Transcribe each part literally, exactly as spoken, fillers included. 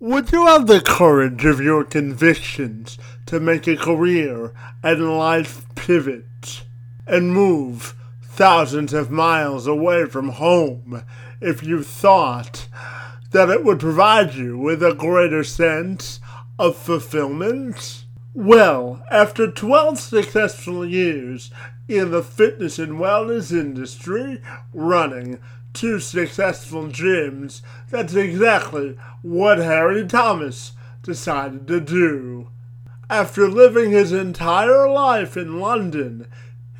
Would you have the courage of your convictions to make a career and life pivot and move thousands of miles away from home if you thought that it would provide you with a greater sense of fulfillment? Well, after twelve successful years in the fitness and wellness industry, running two successful gyms, that's exactly what Harry Thomas decided to do. After living his entire life in London,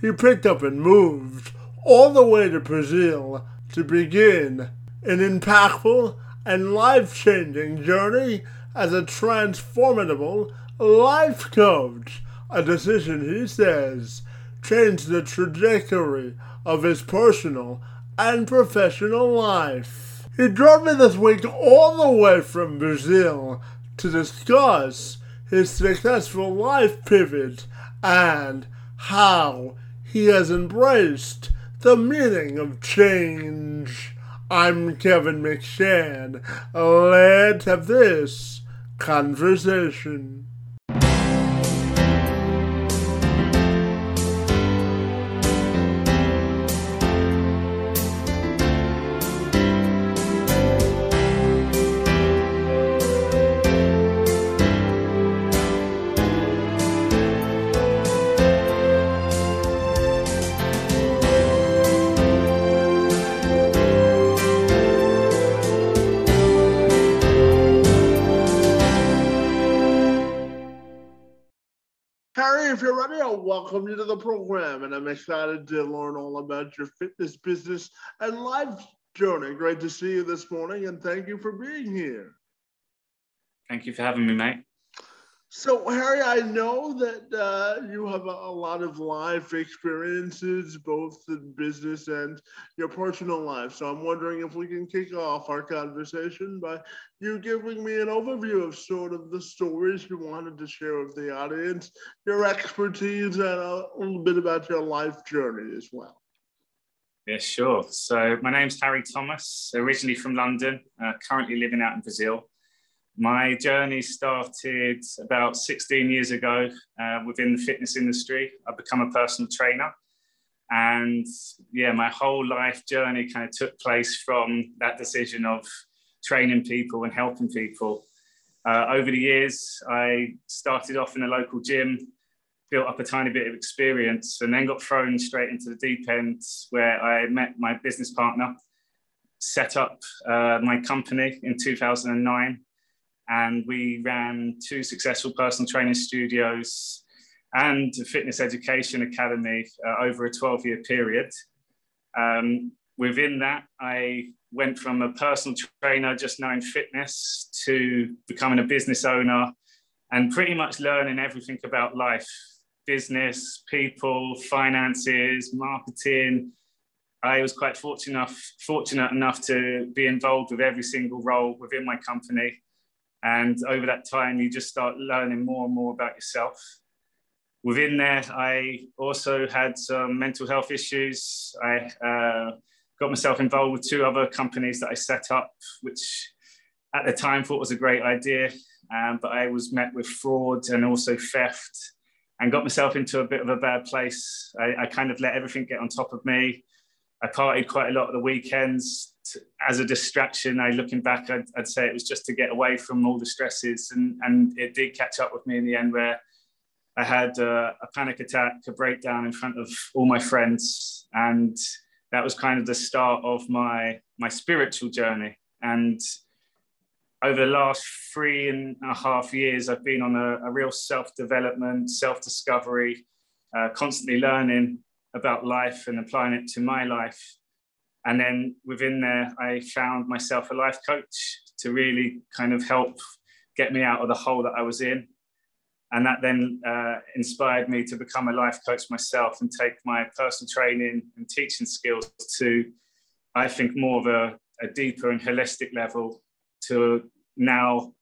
he picked up and moved all the way to Brazil to begin an impactful and life-changing journey as a transformable life coach, a decision he says changed the trajectory of his personal and professional life. He drove me this week all the way from Brazil to discuss his successful life pivot and how he has embraced the meaning of change. I'm Kevin McShann. Let's have this conversation. If you're ready, I'll welcome you to the program, and I'm excited to learn all about your fitness, business, and life journey. Great to see you this morning, and thank you for being here. Thank you for having me, mate. So, Harry, I know that uh, you have a, a lot of life experiences, both in business and your personal life. So I'm wondering if we can kick off our conversation by you giving me an overview of sort of the stories you wanted to share with the audience, your expertise, and a little bit about your life journey as well. Yeah, sure. So my name's Harry Thomas, originally from London, uh, currently living out in Brazil. My journey started about sixteen years ago uh, within the fitness industry. I've become a personal trainer. And yeah, my whole life journey kind of took place from that decision of training people and helping people. Uh, over the years, I started off in a local gym, built up a tiny bit of experience, and then got thrown straight into the deep end where I met my business partner, set up uh, my company in two thousand nine. And we ran two successful personal training studios and a fitness education academy uh, over a twelve-year period. Um, within that, I went from a personal trainer just knowing fitness to becoming a business owner and pretty much learning everything about life, business, people, finances, marketing. I was quite fortunate enough, fortunate enough to be involved with every single role within my company. And over that time, you just start learning more and more about yourself. Within there, I also had some mental health issues. I uh, got myself involved with two other companies that I set up, which at the time thought was a great idea. Um, but I was met with fraud and also theft and got myself into a bit of a bad place. I, I kind of let everything get on top of me. I partied quite a lot of the weekends. As a distraction, I looking back, I'd, I'd say it was just to get away from all the stresses, and, and it did catch up with me in the end, where I had a, a panic attack, a breakdown in front of all my friends, and that was kind of the start of my my spiritual journey. And over the last three and a half years, I've been on a, a real self-development, self-discovery, uh, constantly learning about life and applying it to my life. And then within there, I found myself a life coach to really kind of help get me out of the hole that I was in. And that then uh, inspired me to become a life coach myself and take my personal training and teaching skills to, I think, more of a, a deeper and holistic level, to now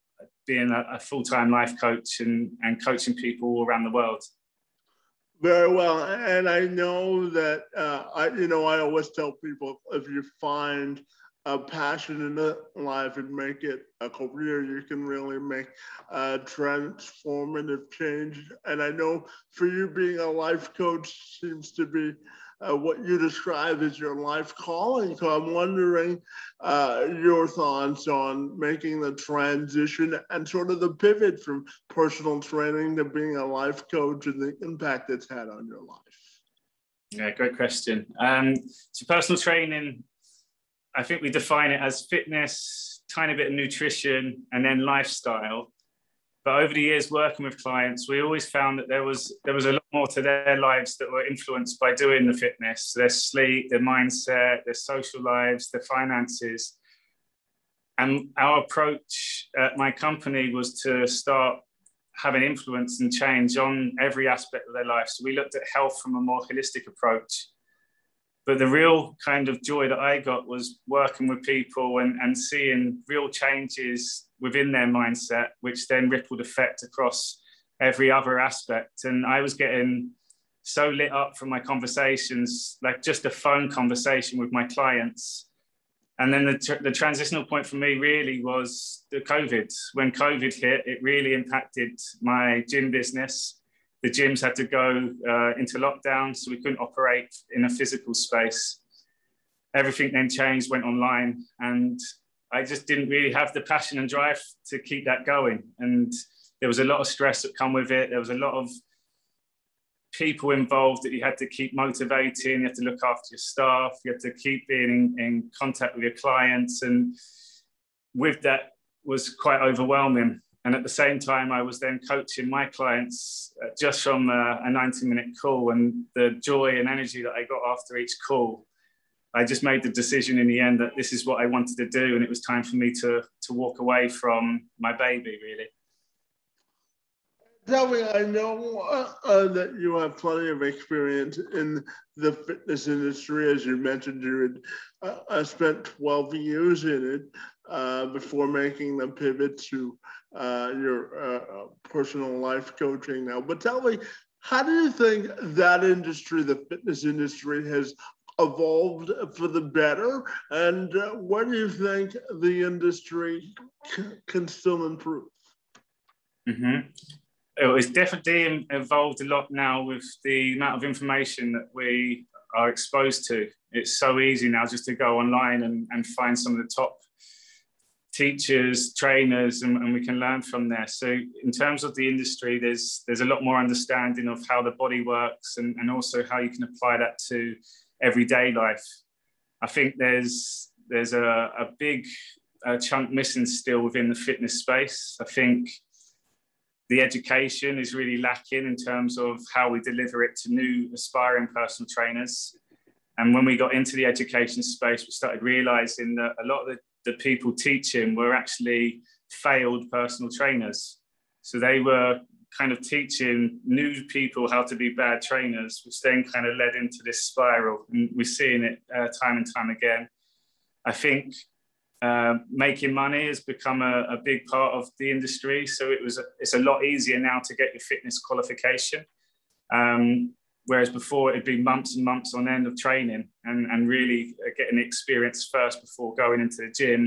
being a, a full-time life coach and, and coaching people all around the world. Very well. And I know that, uh, I, you know, I always tell people, if you find a passionate life and make it a career, you can really make a transformative change. And I know for you, being a life coach seems to be uh, what you describe as your life calling. So I'm wondering uh, your thoughts on making the transition and sort of the pivot from personal training to being a life coach and the impact it's had on your life. Yeah, great question. Um, so personal training, I think we define it as fitness, tiny bit of nutrition, and then lifestyle. But over the years working with clients, we always found that there was there was a lot more to their lives that were influenced by doing the fitness, their sleep, their mindset, their social lives, their finances. And our approach at my company was to start having influence and change on every aspect of their life. So we looked at health from a more holistic approach. But the real kind of joy that I got was working with people and, and seeing real changes within their mindset, which then rippled effect across every other aspect. And I was getting so lit up from my conversations, like just a phone conversation with my clients. And then the, tr- the transitional point for me really was the COVID. When COVID hit, it really impacted my gym business. The gyms had to go uh, into lockdown, so we couldn't operate in a physical space. Everything then changed, went online, and I just didn't really have the passion and drive to keep that going. And there was a lot of stress that come with it. There was a lot of people involved that you had to keep motivating. You had to look after your staff. You had to keep being in, in contact with your clients. And with that was quite overwhelming. And at the same time, I was then coaching my clients just from a ninety-minute call, and the joy and energy that I got after each call, I just made the decision in the end that this is what I wanted to do, and it was time for me to, to walk away from my baby, really. Tell me, I know uh, that you have plenty of experience in the fitness industry. As you mentioned, you had uh, I spent twelve years in it uh, before making the pivot to uh, your uh, personal life coaching now. But tell me, how do you think that industry, the fitness industry, has evolved for the better? And uh, what do you think the industry c- can still improve? Mm-hmm. It's definitely evolved a lot now with the amount of information that we are exposed to. It's so easy now just to go online and, and find some of the top teachers, trainers, and, and we can learn from there. So in terms of the industry, there's there's a lot more understanding of how the body works and, and also how you can apply that to everyday life. I think there's, there's a, a big a chunk missing still within the fitness space. I think the education is really lacking in terms of how we deliver it to new aspiring personal trainers. And when we got into the education space, we started realizing that a lot of the, the people teaching were actually failed personal trainers. So they were kind of teaching new people how to be bad trainers, which then kind of led into this spiral. And we're seeing it uh, time and time again. I think Uh, making money has become a, a big part of the industry, so it was a, it's a lot easier now to get your fitness qualification, um, whereas before it'd be months and months on end of training and, and really getting the experience first before going into the gym,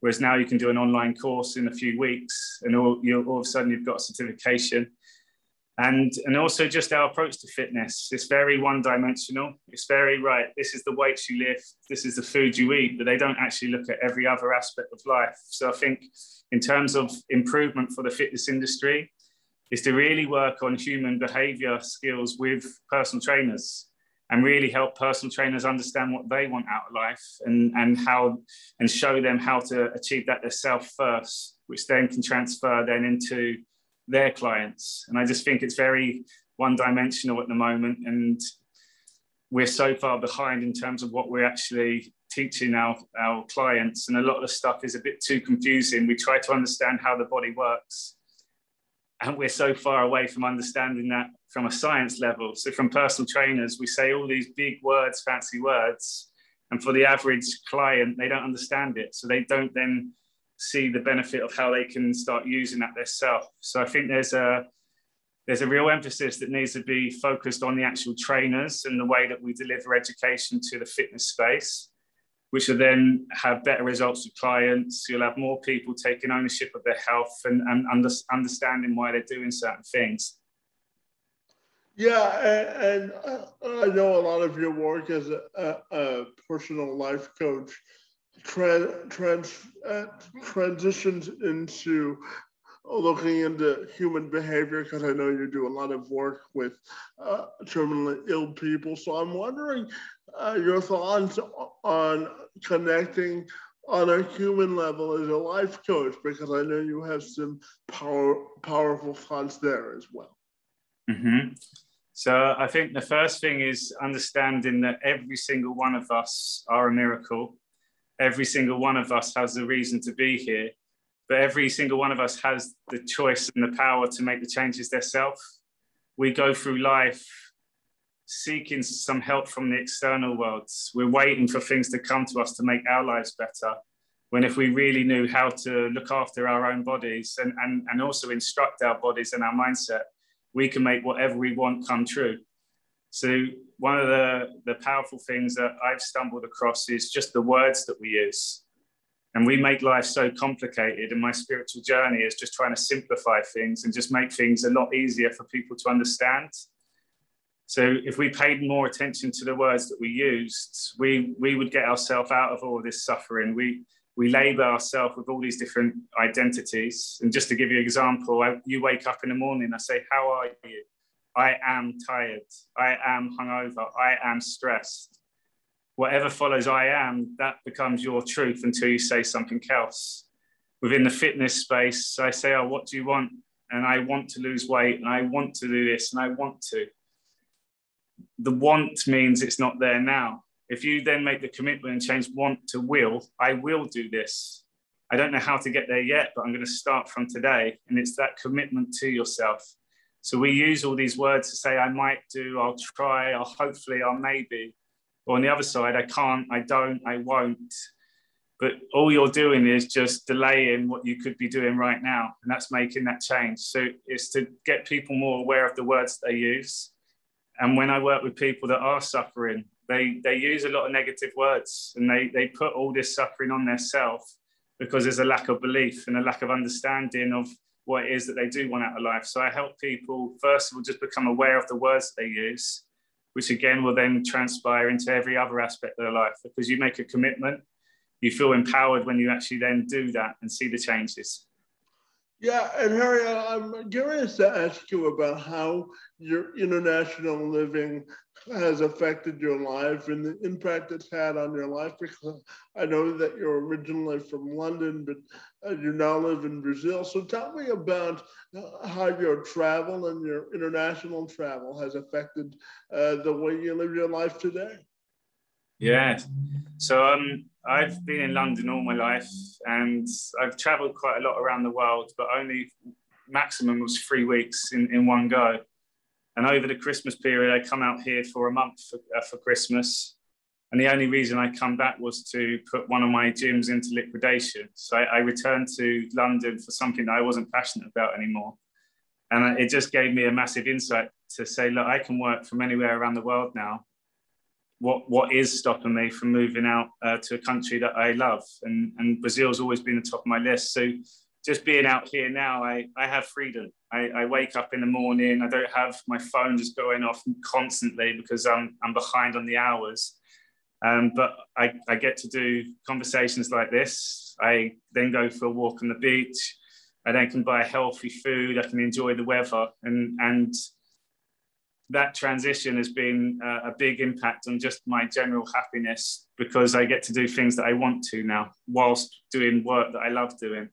whereas now you can do an online course in a few weeks and all, you, all of a sudden you've got a certification. And, and also just our approach to fitness. It's very one-dimensional. It's very, right, this is the weights you lift, this is the food you eat, but they don't actually look at every other aspect of life. So I think in terms of improvement for the fitness industry is to really work on human behavior skills with personal trainers and really help personal trainers understand what they want out of life and, and, how, and show them how to achieve that themselves first, which then can transfer then into their clients. And I just think it's very one-dimensional at the moment, and we're so far behind in terms of what we're actually teaching our, our clients, and a lot of the stuff is a bit too confusing. We try to understand how the body works, and we're so far away from understanding that from a science level. So from personal trainers, we say all these big words, fancy words, and for the average client, they don't understand it, so they don't then see the benefit of how they can start using that themselves. So I think there's a there's a real emphasis that needs to be focused on the actual trainers and the way that we deliver education to the fitness space. which will then have better results with clients. You'll have more people taking ownership of their health and, and under, understanding why they're doing certain things. Yeah, and, and I know a lot of your work as a, a personal life coach tra- trans, uh, transitions into looking into human behavior, because I know you do a lot of work with uh, terminally ill people. So I'm wondering uh, your thoughts on connecting on a human level as a life coach, because I know you have some power, powerful thoughts there as well. Mm-hmm. So I think the first thing is understanding that every single one of us are a miracle. Every single one of us has the reason to be here, but every single one of us has the choice and the power to make the changes themselves. We go through life seeking some help from the external world. We're waiting for things to come to us to make our lives better, when if we really knew how to look after our own bodies and, and, and also instruct our bodies and our mindset, we can make whatever we want come true. So one of the, the powerful things that I've stumbled across is just the words that we use. And we make life so complicated, and my spiritual journey is just trying to simplify things and just make things a lot easier for people to understand. So if we paid more attention to the words that we used, we, we would get ourselves out of all this suffering. We, we labor ourselves with all these different identities. And just to give you an example, I, you wake up in the morning, I say, how are you? I am tired. I am hungover. I am stressed. Whatever follows I am, that becomes your truth until you say something else. Within the fitness space, I say, oh, what do you want? And I want to lose weight, and I want to do this, and I want to. The want means it's not there now. If you then make the commitment and change want to will, I will do this. I don't know how to get there yet, but I'm going to start from today. And it's that commitment to yourself. So we use all these words to say, I might do, I'll try, I'll hopefully, I'll maybe. Or on the other side, I can't, I don't, I won't. But all you're doing is just delaying what you could be doing right now. And that's making that change. So it's to get people more aware of the words they use. And when I work with people that are suffering, They they use a lot of negative words, and they, they put all this suffering on themselves because there's a lack of belief and a lack of understanding of what it is that they do want out of life. So I help people, first of all, just become aware of the words that they use, which again will then transpire into every other aspect of their life, because you make a commitment, you feel empowered when you actually then do that and see the changes. Yeah, and Harry, I'm curious to ask you about how your international living has affected your life and the impact it's had on your life, because I know that you're originally from London, but you now live in Brazil. So tell me about how your travel and your international travel has affected uh, the way you live your life today. Yeah, so um, I've been in London all my life, and I've traveled quite a lot around the world, but only maximum was three weeks in, in one go. And over the Christmas period, I come out here for a month for, uh, for Christmas. And the only reason I come back was to put one of my gyms into liquidation. So I, I returned to London for something that I wasn't passionate about anymore. And it just gave me a massive insight to say, look, I can work from anywhere around the world now. What, what is stopping me from moving out uh, to a country that I love? And, and Brazil's always been the top of my list. So just being out here now, I, I have freedom. I, I wake up in the morning. I don't have my phone just going off constantly because I'm, I'm behind on the hours. Um, but I, I get to do conversations like this. I then go for a walk on the beach. I then can buy healthy food. I can enjoy the weather. And, and that transition has been a, a big impact on just my general happiness, because I get to do things that I want to now whilst doing work that I love doing.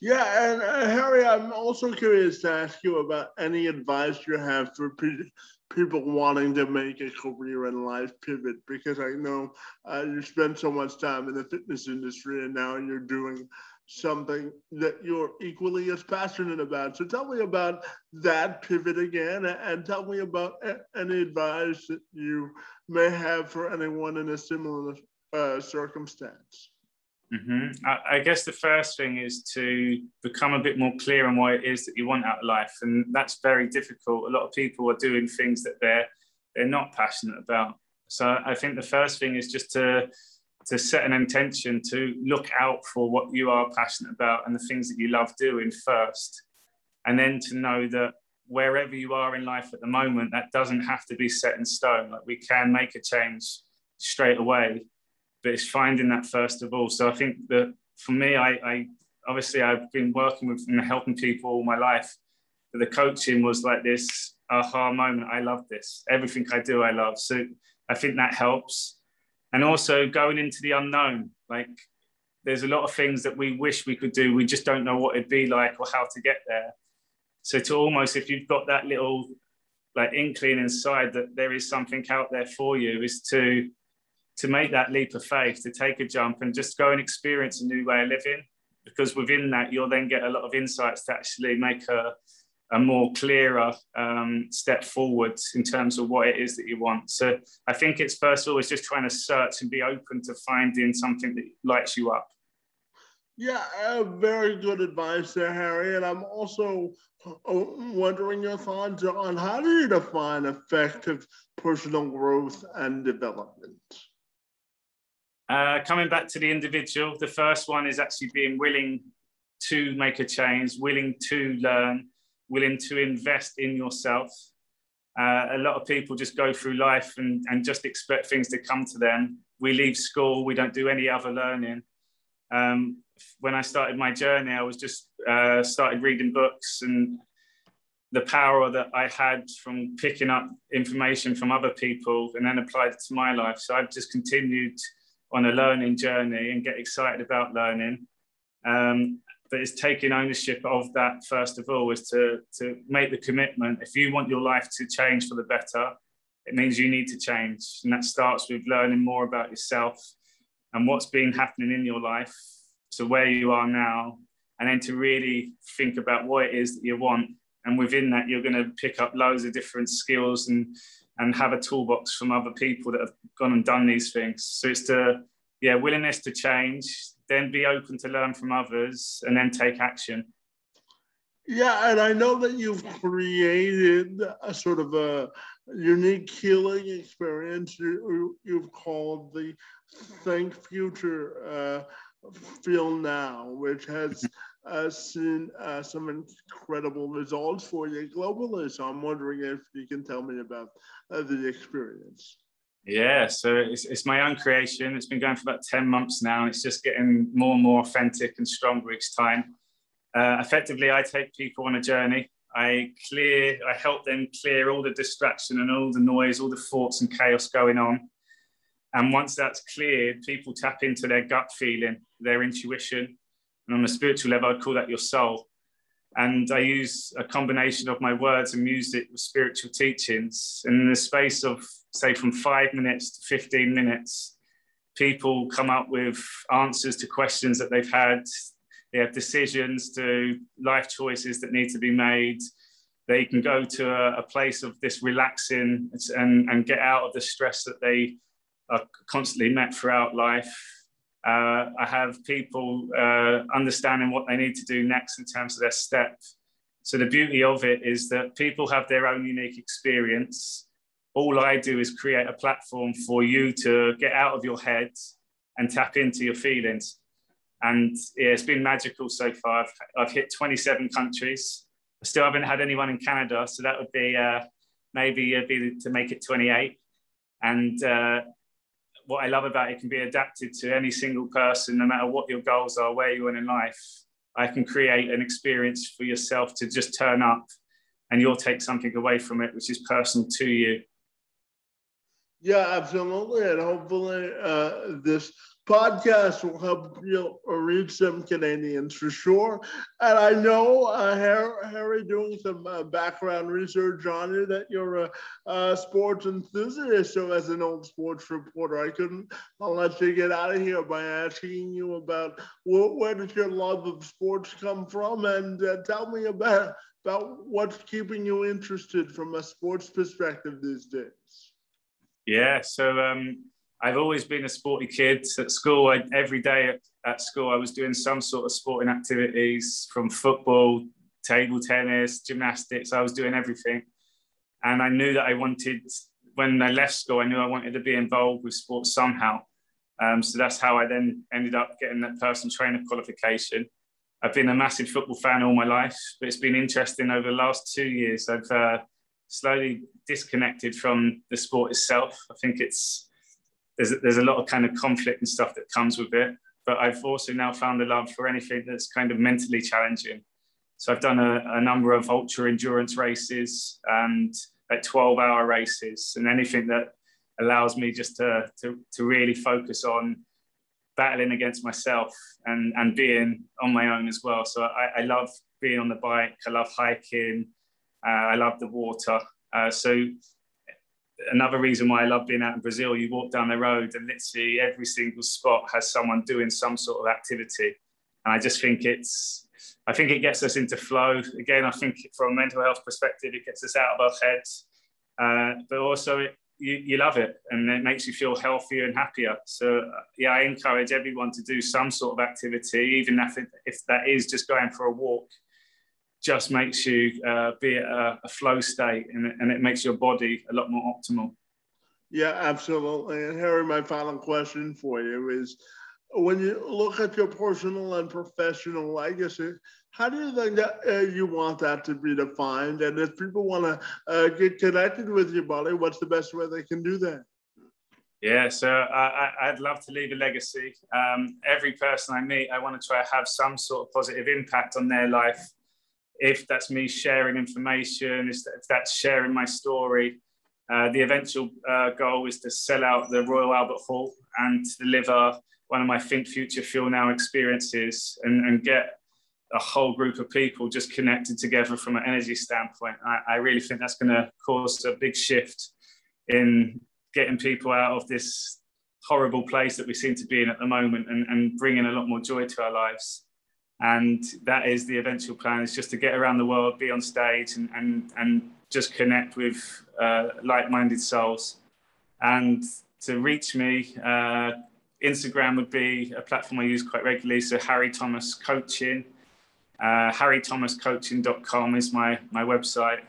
Yeah, and uh, Harry, I'm also curious to ask you about any advice you have for pe- people wanting to make a career and life pivot, because I know uh, you spend so much time in the fitness industry, and now you're doing something that you're equally as passionate about. So tell me about that pivot again, and tell me about a- any advice that you may have for anyone in a similar uh, circumstance. Mm-hmm. I, I guess the first thing is to become a bit more clear on what it is that you want out of life, and that's very difficult. A lot of people are doing things that they're they're not passionate about. So I think the first thing is just to to set an intention to look out for what you are passionate about and the things that you love doing first. And then to know that wherever you are in life at the moment, that doesn't have to be set in stone. Like, we can make a change straight away, but it's finding that first of all. So I think that for me, I, I obviously I've been working with and helping people all my life, but the coaching was like this aha moment. I love this. Everything I do, I love. So I think that helps. And also going into the unknown. Like, there's a lot of things that we wish we could do. We just don't know what it'd be like or how to get there. So to almost, if you've got that little like inkling inside that there is something out there for you, is to, to make that leap of faith, to take a jump and just go and experience a new way of living. Because within that, you'll then get a lot of insights to actually make a, a more clearer um, step forward in terms of what it is that you want. So I think it's first of all, it's just trying to search and be open to finding something that lights you up. Yeah, uh, very good advice there, Harry. And I'm also wondering your thoughts on how do you define effective personal growth and development? Uh, coming back to the individual, the first one is actually being willing to make a change, willing to learn, willing to invest in yourself. Uh, a lot of people just go through life and, and just expect things to come to them. We leave school, we don't do any other learning. Um, when I started my journey, I was just uh, started reading books, and the power that I had from picking up information from other people and then applied it to my life. So I've just continued on a learning journey and get excited about learning. Um, but it's taking ownership of that, first of all, is to, to make the commitment. If you want your life to change for the better, it means you need to change. And that starts with learning more about yourself and what's been happening in your life, to where you are now, and then to really think about what it is that you want. And within that, you're going to pick up loads of different skills and, and have a toolbox from other people that have gone and done these things. So it's to, yeah, willingness to change, then be open to learn from others, and then take action. Yeah, and I know that you've created a sort of a unique healing experience you, you've called the Think Future uh, Feel Now, which has uh, seen uh, some incredible results for you globally. So I'm wondering if you can tell me about uh, the experience. Yeah, so it's, it's my own creation. It's been going for about ten months now, and it's just getting more and more authentic and stronger each time. Uh, effectively, I take people on a journey. I clear, I help them clear all the distraction and all the noise, all the thoughts and chaos going on. And once that's cleared, people tap into their gut feeling, their intuition. And on a spiritual level, I call that your soul. And I use a combination of my words and music with spiritual teachings. And in the space of, say, from five minutes to fifteen minutes, people come up with answers to questions that they've had. They have decisions to life choices that need to be made. They can go to a, a place of this relaxing and, and get out of the stress that they are constantly met throughout life. Uh, I have people uh, understanding what they need to do next in terms of their step. So the beauty of it is that people have their own unique experience. All I do is create a platform for you to get out of your head and tap into your feelings. And yeah, it's been magical so far. I've, I've hit twenty-seven countries. I still haven't had anyone in Canada, so that would be uh, maybe it'd be to make it twenty-eight. And uh, what I love about it can be adapted to any single person, no matter what your goals are, where you are in life. I can create an experience for yourself to just turn up, and you'll take something away from it, which is personal to you. Yeah, absolutely, and hopefully uh, this podcast will help you reach some Canadians for sure. And I know, uh, Harry, doing some uh, background research on you, that you're a, a sports enthusiast. So as an old sports reporter, I couldn't I'll let you get out of here by asking you about wh- where did your love of sports come from? And uh, tell me about, about what's keeping you interested from a sports perspective these days. Yeah, so... Um... I've always been a sporty kid. At school, I, every day at, at school, I was doing some sort of sporting activities, from football, table tennis, gymnastics. I was doing everything. And I knew that I wanted, when I left school, I knew I wanted to be involved with sports somehow. Um, so that's how I then ended up getting that personal trainer qualification. I've been a massive football fan all my life, but it's been interesting over the last two years. I've uh, slowly disconnected from the sport itself. I think it's there's, there's a lot of kind of conflict and stuff that comes with it. But I've also now found a love for anything that's kind of mentally challenging. So I've done a, a number of ultra endurance races and like twelve hour races and anything that allows me just to, to, to really focus on battling against myself and, and being on my own as well. So I, I love being on the bike. I love hiking. Uh, I love the water. Uh, so another reason why I love being out in Brazil, you walk down the road and literally every single spot has someone doing some sort of activity. And I just think it's, I think it gets us into flow. Again, I think from a mental health perspective, it gets us out of our heads, uh, but also it, You, you love it, and it makes you feel healthier and happier. So yeah, I encourage everyone to do some sort of activity, even if, it, if that is just going for a walk. Just makes you uh, be at a, a flow state, and, and it makes your body a lot more optimal. Yeah, absolutely. And Harry, my final question for you is, when you look at your personal and professional legacy, how do you think that uh, you want that to be defined? And if people want to uh, get connected with you, buddy, what's the best way they can do that? Yeah, so I, I'd love to leave a legacy. Um, every person I meet, I want to try to have some sort of positive impact on their life. If that's me sharing information, if that's sharing my story, uh, the eventual uh, goal is to sell out the Royal Albert Hall and deliver one of my Think Future Feel Now experiences and, and get a whole group of people just connected together from an energy standpoint. I, I really think that's going to cause a big shift in getting people out of this horrible place that we seem to be in at the moment and, and bringing a lot more joy to our lives. And that is the eventual plan, is just to get around the world, be on stage and, and, and just connect with uh, like-minded souls. And to reach me, uh, Instagram would be a platform I use quite regularly. So Harry Thomas Coaching, uh, harry thomas coaching dot com is my, my website.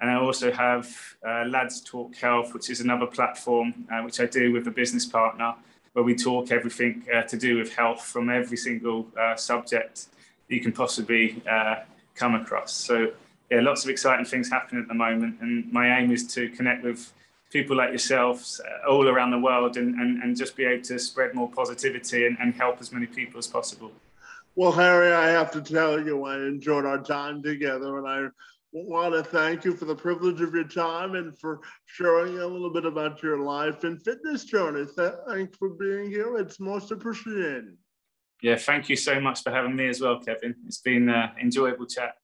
And I also have uh, Lads Talk Health, which is another platform, uh, which I do with a business partner, where we talk everything uh, to do with health from every single uh, subject you can possibly uh, come across. So yeah, lots of exciting things happening at the moment. And my aim is to connect with people like yourselves uh, all around the world and, and, and just be able to spread more positivity and, and help as many people as possible. Well, Harry, I have to tell you, I enjoyed our time together, and I want to thank you for the privilege of your time and for sharing a little bit about your life and fitness journey. Thanks for being here. It's most appreciated. Yeah, thank you so much for having me as well, Kevin. It's been an enjoyable chat.